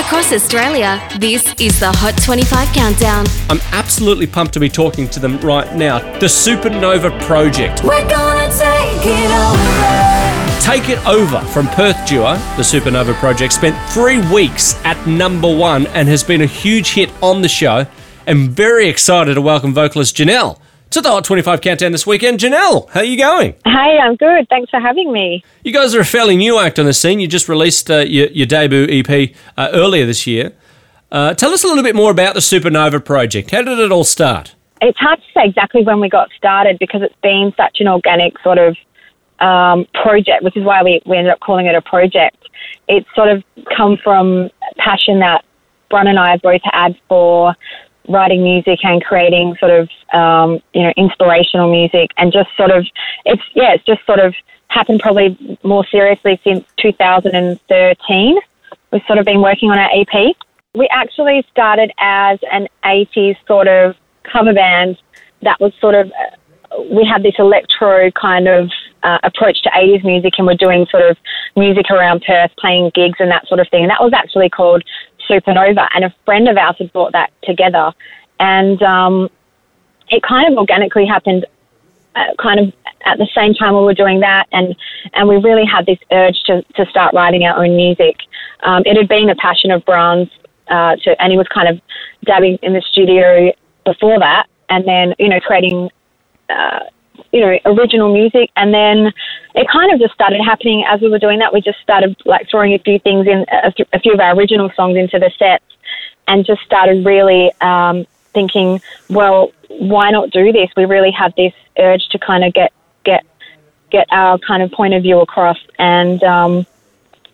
Across Australia, this is the Hot 25 Countdown. I'm absolutely pumped to be talking to them right now. The Supernova Project. We're gonna take it over. Take It Over from Perth duo, the Supernova Project, spent 3 weeks at number one and has been a huge hit on the show. I'm very excited to welcome vocalist Janelle to the Hot 25 Countdown this weekend. Janelle, how are you going? Hey, I'm good. Thanks for having me. You guys are a fairly new act on the scene. You just released your debut EP earlier this year. Tell us a little bit more about the Supernova Project. How did it all start? It's hard to say exactly when we got started because it's been such an organic sort of project, which is why we ended up calling it a project. It's sort of come from passion that Bron and I have both had for writing music and creating sort of, inspirational music, and just sort of, it's just sort of happened probably more seriously since 2013. We've sort of been working on our EP. We actually started as an 80s sort of cover band that was sort of, we had this electro kind of approach to 80s music, and we're doing sort of music around Perth, playing gigs and that sort of thing. And that was actually called Supernova, and a friend of ours had brought that together, and it kind of organically happened kind of at the same time we were doing that, and we really had this urge to start writing our own music. It had been a passion of Bron's, and he was kind of dabbing in the studio before that, and then, creating, original music, and then it kind of just started happening as we were doing that. We just started like throwing a few things in, a few of our original songs into the sets, and just started really thinking, well, why not do this? We really had this urge to kind of get our kind of point of view across, and so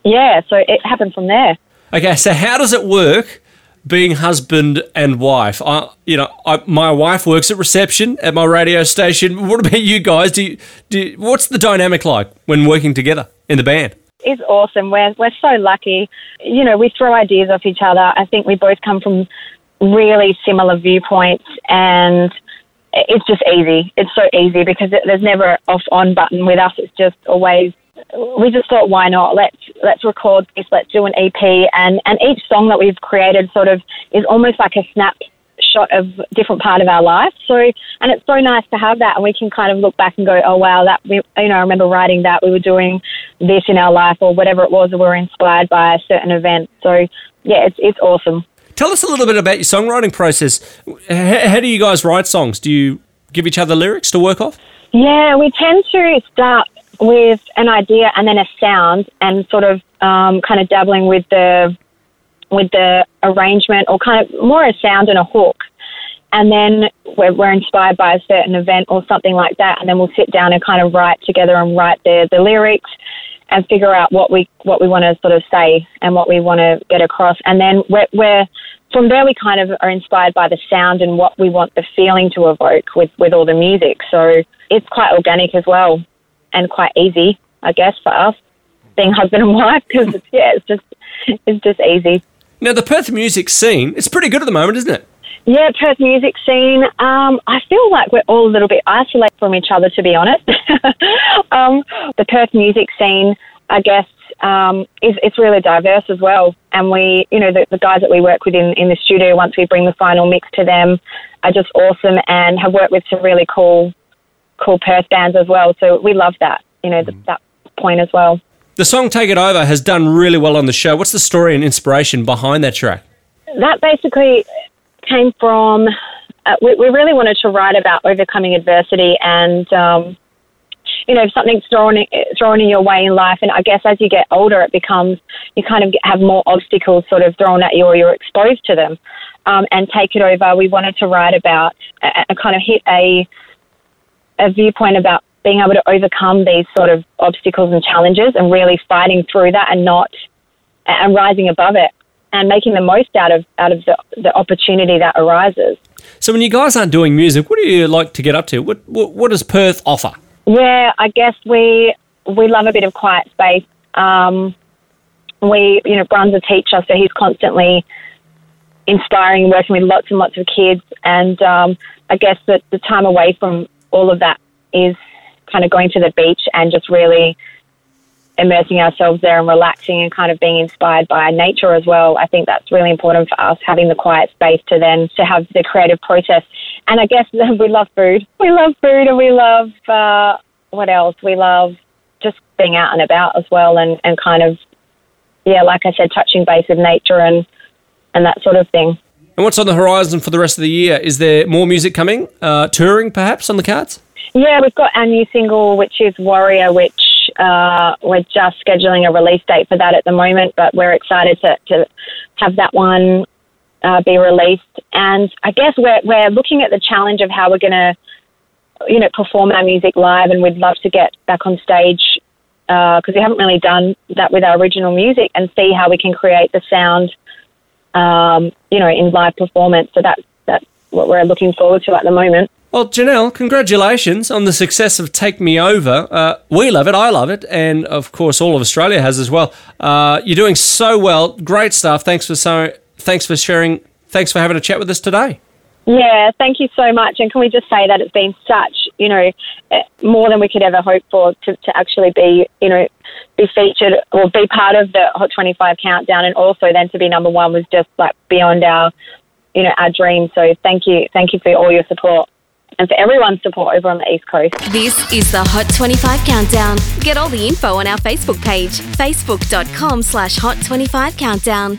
it happened from there. Okay, so how does it work? Being husband and wife, my wife works at reception at my radio station. What about you guys? What's the dynamic like when working together in the band? It's awesome. We're so lucky. We throw ideas off each other. I think we both come from really similar viewpoints, and it's just easy. It's so easy because there's never an off-on button with us. It's just always. We just thought, why not? Let's record this. Let's do an EP, and each song that we've created sort of is almost like a snapshot of a different part of our life. So, and it's so nice to have that, and we can kind of look back and go, oh wow, that I remember writing that. We were doing this in our life, or whatever it was, or we were inspired by a certain event. So, yeah, it's awesome. Tell us a little bit about your songwriting process. How do you guys write songs? Do you give each other lyrics to work off? Yeah, we tend to start with an idea and then a sound, and sort of kind of dabbling with the arrangement, or kind of more a sound and a hook, and then we're inspired by a certain event or something like that, and then we'll sit down and kind of write together and write the lyrics and figure out what we want to sort of say and what we want to get across, and then we're from there we kind of are inspired by the sound and what we want the feeling to evoke with all the music. So it's quite organic as well. And quite easy, I guess, for us, being husband and wife, because it's just easy. Now, the Perth music scene, it's pretty good at the moment, isn't it? Yeah, Perth music scene. I feel like we're all a little bit isolated from each other, to be honest. The Perth music scene, I guess, it's really diverse as well. And we, the guys that we work with in the studio, once we bring the final mix to them, are just awesome and have worked with some really cool Perth bands as well, so we love that, that point as well. The song Take It Over has done really well on the show. What's the story and inspiration behind that track? That basically came from, we really wanted to write about overcoming adversity and, if something's thrown in your way in life, and I guess as you get older it becomes, you kind of have more obstacles sort of thrown at you, or you're exposed to them. And Take It Over, we wanted to write about, kind of hit a viewpoint about being able to overcome these sort of obstacles and challenges, and really fighting through that and rising above it, and making the most out of the opportunity that arises. So when you guys aren't doing music, what do you like to get up to? What does Perth offer? Yeah, I guess we love a bit of quiet space. Bron's a teacher, so he's constantly inspiring, working with lots and lots of kids, and I guess that the time away from all of that is kind of going to the beach and just really immersing ourselves there and relaxing and kind of being inspired by nature as well. I think that's really important for us, having the quiet space to then to have the creative process. And I guess we love food. We love food, and we love, what else? We love just being out and about as well, and kind of, yeah, like I said, touching base with nature and that sort of thing. And what's on the horizon for the rest of the year? Is there more music coming? Touring perhaps on the cards? Yeah, we've got our new single, which is Warrior, which we're just scheduling a release date for that at the moment, but we're excited to have that one be released. And I guess we're looking at the challenge of how we're going to, you know, perform our music live, and we'd love to get back on stage because we haven't really done that with our original music, and see how we can create the sound, you know, in live performance. So that's what we're looking forward to at the moment. Well, Janelle, congratulations on the success of Take Me Over. We love it, I love it, and of course all of Australia has as well. You're doing so well. Great stuff. Thanks for sharing. Thanks for having a chat with us today. Yeah, thank you so much. And can we just say that it's been such, you know, more than we could ever hope for to actually be, you know, be featured or be part of the Hot 25 Countdown, and also then to be number one was just like beyond our, you know, our dream. So thank you for all your support and for everyone's support over on the East Coast. This is the Hot 25 Countdown. Get all the info on our Facebook page, facebook.com/Hot 25 Countdown.